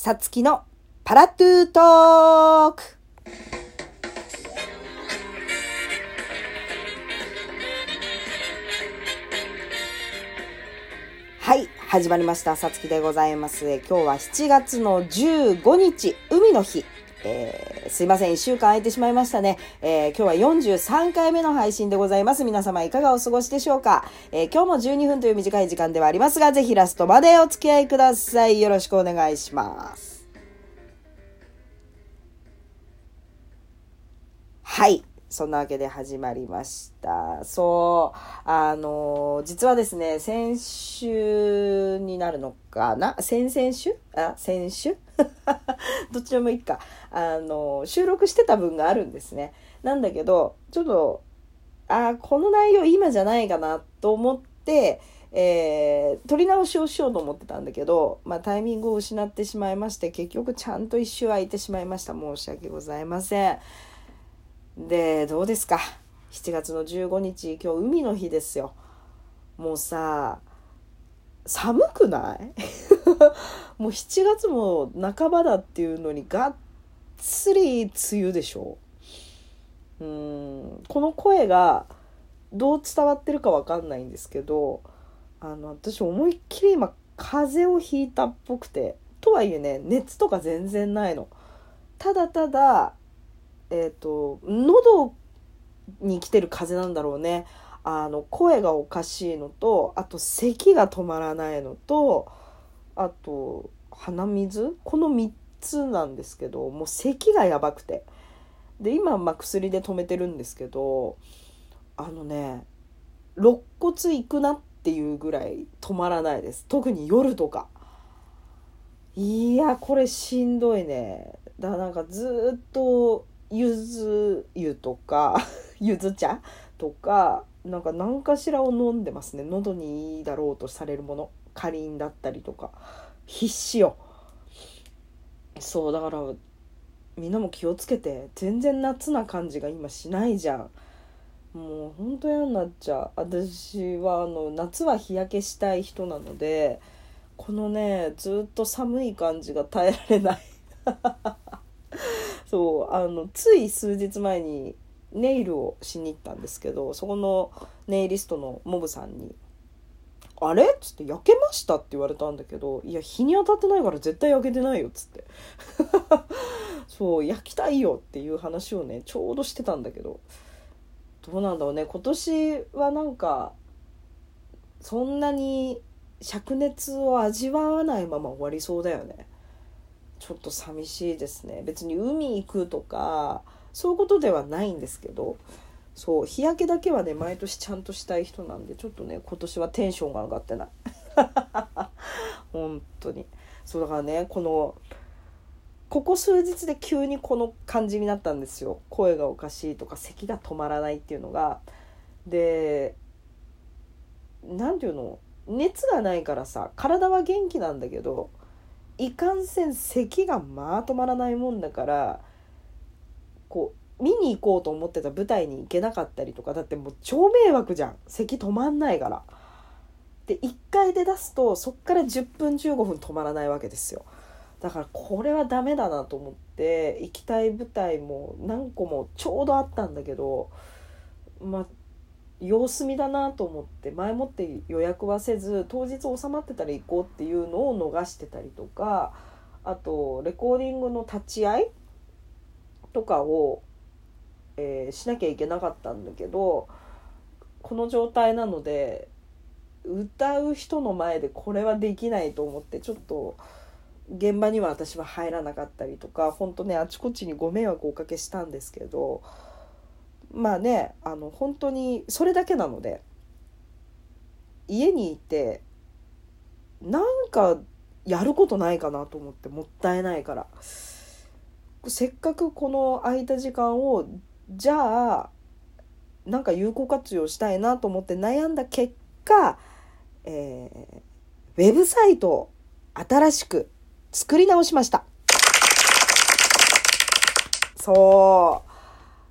さつきのパラトゥートーク。はい、始まりました。さつきでございます。今日は7月の15日、海の日。すいません、1週間空いてしまいましたね。今日は43回目の配信でございます。皆様いかがお過ごしでしょうか。今日も12分という短い時間ではありますが、ぜひラストまでお付き合いください。よろしくお願いします。はい、そんなわけで始まりました。そう、実はですね、先週になるのかな、先々週どっちでもいいか、収録してた分があるんですね。なんだけど、ちょっとこの内容今じゃないかなと思って、撮り直しをしようと思ってたんだけど、タイミングを失ってしまいまして、結局ちゃんと一周空いてしまいました。申し訳ございません。で、どうですか、7月の15日、今日海の日ですよ。もうさ、寒くないもう7月も半ばだっていうのにがっつり梅雨でしょ。この声がどう伝わってるかわかんないんですけど、私思いっきり今風邪をひいたっぽくて、とはいえね、熱とか全然ないの。ただただ喉に来てる風なんだろうね。声がおかしいのと、あと咳が止まらないのと、あと鼻水、この3つなんですけど、もう咳がやばくて、で今薬で止めてるんですけど、肋骨行くなっていうぐらい止まらないです。特に夜とか。いや、これしんどいね。だからなんかずっとゆず湯とかゆず茶とか何かしらを飲んでますね。喉にいいだろうとされるもの、カリンだったりとか。必死よ。そうだから、みんなも気をつけて。全然夏な感じが今しないじゃん。もうほんと嫌になっちゃう。私は夏は日焼けしたい人なので、このねずっと寒い感じが耐えられないそう、つい数日前にネイルをしに行ったんですけど、そこのネイリストのモブさんに「あれ?」っつって「焼けました?」って言われたんだけど、いや日に当たってないから絶対焼けてないよっつってそう、焼きたいよっていう話をねちょうどしてたんだけど、どうなんだろうね。今年はなんかそんなに灼熱を味わわないまま終わりそうだよね。ちょっと寂しいですね。別に海行くとかそういうことではないんですけど、そう、日焼けだけはね毎年ちゃんとしたい人なんで、ちょっとね今年はテンションが上がってない本当に。そうだからね、ここ数日で急にこの感じになったんですよ。声がおかしいとか咳が止まらないっていうのが。で、なんていうの、熱がないからさ、体は元気なんだけど、いかんせん咳が止まらないもんだから、こう見に行こうと思ってた舞台に行けなかったりとか。だってもう超迷惑じゃん、咳止まんないから。で1回出だすとそっから10分15分止まらないわけですよ。だからこれはダメだなと思って、行きたい舞台も何個もちょうどあったんだけど、様子見だなと思って前もって予約はせず、当日収まってたら行こうっていうのを逃してたりとか、あとレコーディングの立ち会いとかを、しなきゃいけなかったんだけど、この状態なので歌う人の前でこれはできないと思って、ちょっと現場には私は入らなかったりとか、ほんとねあちこちにご迷惑をおかけしたんですけど、本当にそれだけなので、家にいてなんかやることないかなと思って、もったいないから、せっかくこの空いた時間をじゃあなんか有効活用したいなと思って悩んだ結果、ウェブサイトを新しく作り直しましたそう、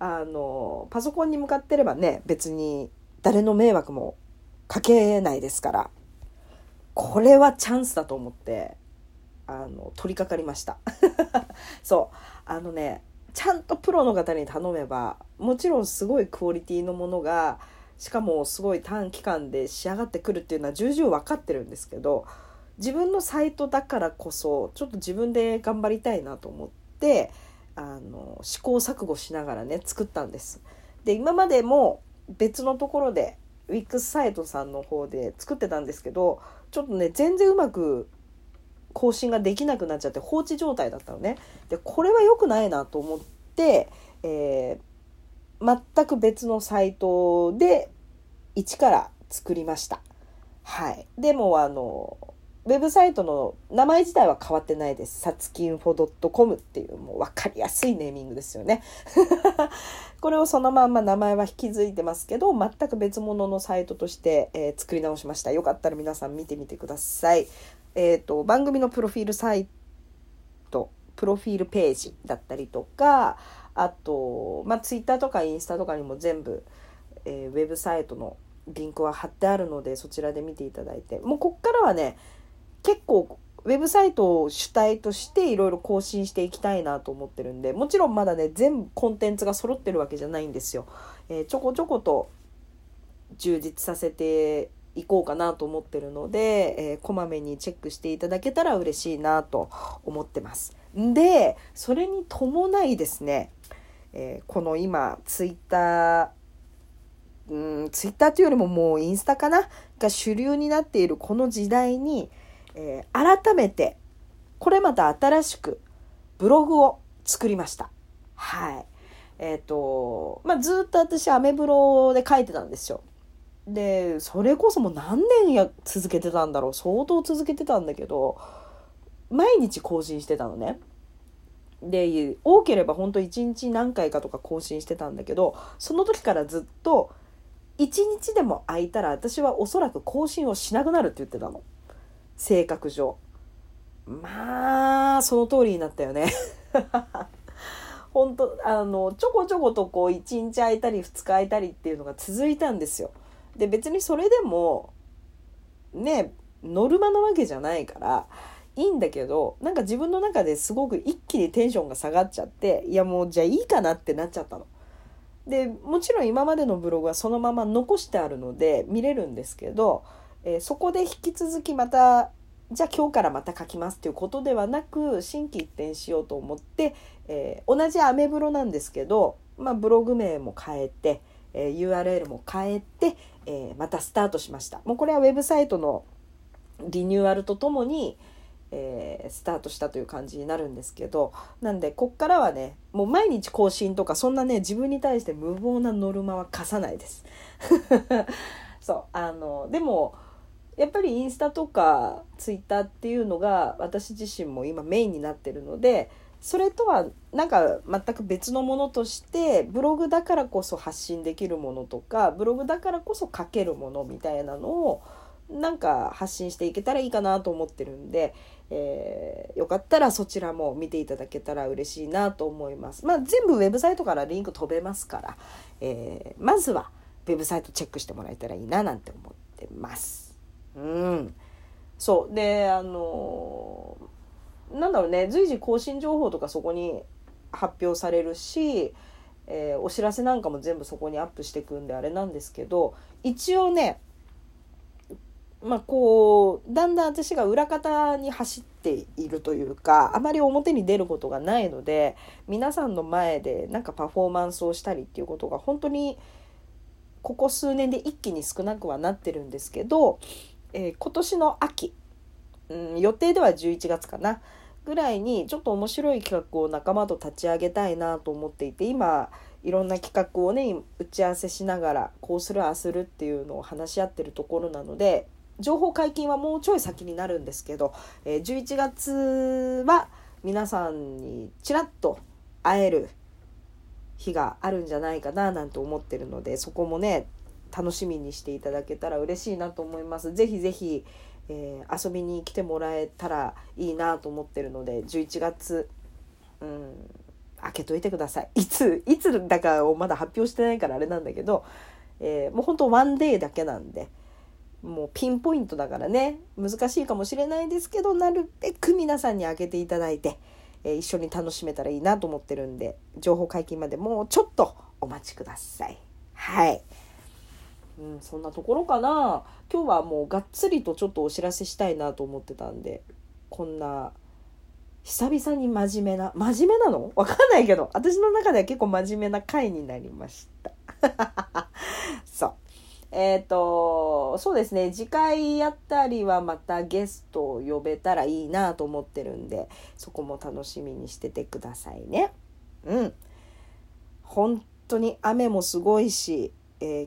パソコンに向かってればね別に誰の迷惑もかけないですから、これはチャンスだと思って取り掛かりましたそうちゃんとプロの方に頼めばもちろんすごいクオリティのものがしかもすごい短期間で仕上がってくるっていうのは重々分かってるんですけど、自分のサイトだからこそちょっと自分で頑張りたいなと思って試行錯誤しながらね作ったんです。で今までも別のところで Wix サイトさんの方で作ってたんですけど、ちょっとね全然うまく更新ができなくなっちゃって放置状態だったのね。でこれは良くないなと思って、全く別のサイトで一から作りました。はい。でもウェブサイトの名前自体は変わってないです。さつきインフォ .com っていうもう分かりやすいネーミングですよね。これをそのまんま名前は引き継いでますけど、全く別物のサイトとして、作り直しました。よかったら皆さん見てみてください。番組のプロフィールページだったりとか、あと、ツイッターとかインスタとかにも全部、ウェブサイトのリンクは貼ってあるので、そちらで見ていただいて、もうこっからはね結構ウェブサイトを主体としていろいろ更新していきたいなと思ってるんで、もちろんまだね全部コンテンツが揃ってるわけじゃないんですよ。ちょこちょこと充実させていこうかなと思ってるので、こまめにチェックしていただけたら嬉しいなと思ってます。でそれに伴いですね、この今ツイッターというよりももうインスタかなが主流になっているこの時代に、改めてこれまた新しくブログを作りました。はい。ずっと私アメブロで書いてたんですよ。でそれこそもう何年続けてたんだろう、相当続けてたんだけど毎日更新してたのね。で多ければ本当1日何回かとか更新してたんだけど、その時からずっと1日でも空いたら私はおそらく更新をしなくなるって言ってたの、性格上。まあその通りになったよね本当ちょこちょことこう1日空いたり2日空いたりっていうのが続いたんですよ。で別にそれでもねノルマなわけじゃないからいいんだけど、なんか自分の中ですごく一気にテンションが下がっちゃって、いやもうじゃあいいかなってなっちゃったの。でもちろん今までのブログはそのまま残してあるので見れるんですけど、そこで引き続きまたじゃあ今日からまた書きますっていうことではなく、心機一転しようと思って、同じアメブロなんですけど、ブログ名も変えて、URL も変えて、またスタートしました。もうこれはウェブサイトのリニューアルとともに、スタートしたという感じになるんですけど、なんでこっからはねもう毎日更新とかそんなね自分に対して無謀なノルマは課さないですそうでもやっぱりインスタとかツイッターっていうのが私自身も今メインになってるので、それとはなんか全く別のものとしてブログだからこそ発信できるものとかブログだからこそ書けるものみたいなのをなんか発信していけたらいいかなと思ってるんで、よかったらそちらも見ていただけたら嬉しいなと思います。全部ウェブサイトからリンク飛べますから、まずはウェブサイトチェックしてもらえたらいいななんて思ってます。そうでなんだろうね、随時更新情報とかそこに発表されるし、お知らせなんかも全部そこにアップしていくんであれなんですけど、一応ねこうだんだん私が裏方に走っているというか、あまり表に出ることがないので皆さんの前でなんかパフォーマンスをしたりっていうことが本当にここ数年で一気に少なくはなってるんですけど、今年の秋、予定では11月かなぐらいにちょっと面白い企画を仲間と立ち上げたいなと思っていて、今いろんな企画をね打ち合わせしながらこうするああするっていうのを話し合ってるところなので、情報解禁はもうちょい先になるんですけど、11月は皆さんにちらっと会える日があるんじゃないかななんて思ってるので、そこもね楽しみにしていただけたら嬉しいなと思います。ぜひぜひ、遊びに来てもらえたらいいなと思ってるので、11月開けといてください。いつだかをまだ発表してないからあれなんだけど、もう本当ワンデーだけなんでもうピンポイントだからね、難しいかもしれないですけど、なるべく皆さんに開けていただいて、一緒に楽しめたらいいなと思ってるんで、情報解禁までもうちょっとお待ちください。はい、そんなところかな。今日はもうがっつりとちょっとお知らせしたいなと思ってたんで、こんな久々に真面目なの？わかんないけど、私の中では結構真面目な回になりました。そう。そうですね、次回あたりはまたゲストを呼べたらいいなと思ってるんで、そこも楽しみにしててくださいね。うん。本当に雨もすごいし、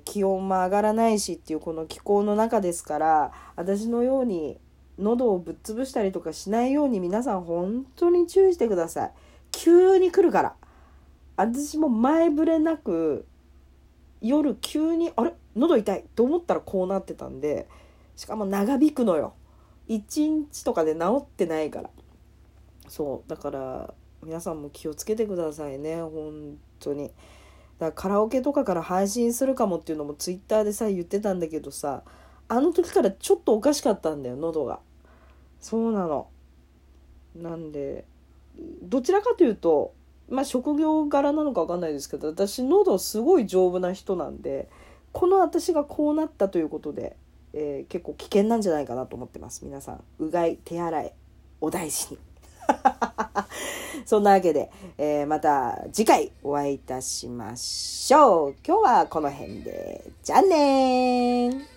気温も上がらないしっていうこの気候の中ですから、私のように喉をぶっ潰したりとかしないように皆さん本当に注意してください。急に来るから。私も前触れなく夜急にあれ喉痛いと思ったらこうなってたんで、しかも長引くのよ。1日とかで治ってないから。そうだから皆さんも気をつけてくださいね、本当に。だからカラオケとかから配信するかもっていうのもツイッターでさ言ってたんだけどさ、あの時からちょっとおかしかったんだよ、喉が。そうなの。なんでどちらかというと、まあ職業柄なのか分かんないですけど、私喉すごい丈夫な人なんで、この私がこうなったということで、結構危険なんじゃないかなと思ってます。皆さんうがい手洗いお大事にそんなわけで、また次回お会いいたしましょう。今日はこの辺で、じゃあねー。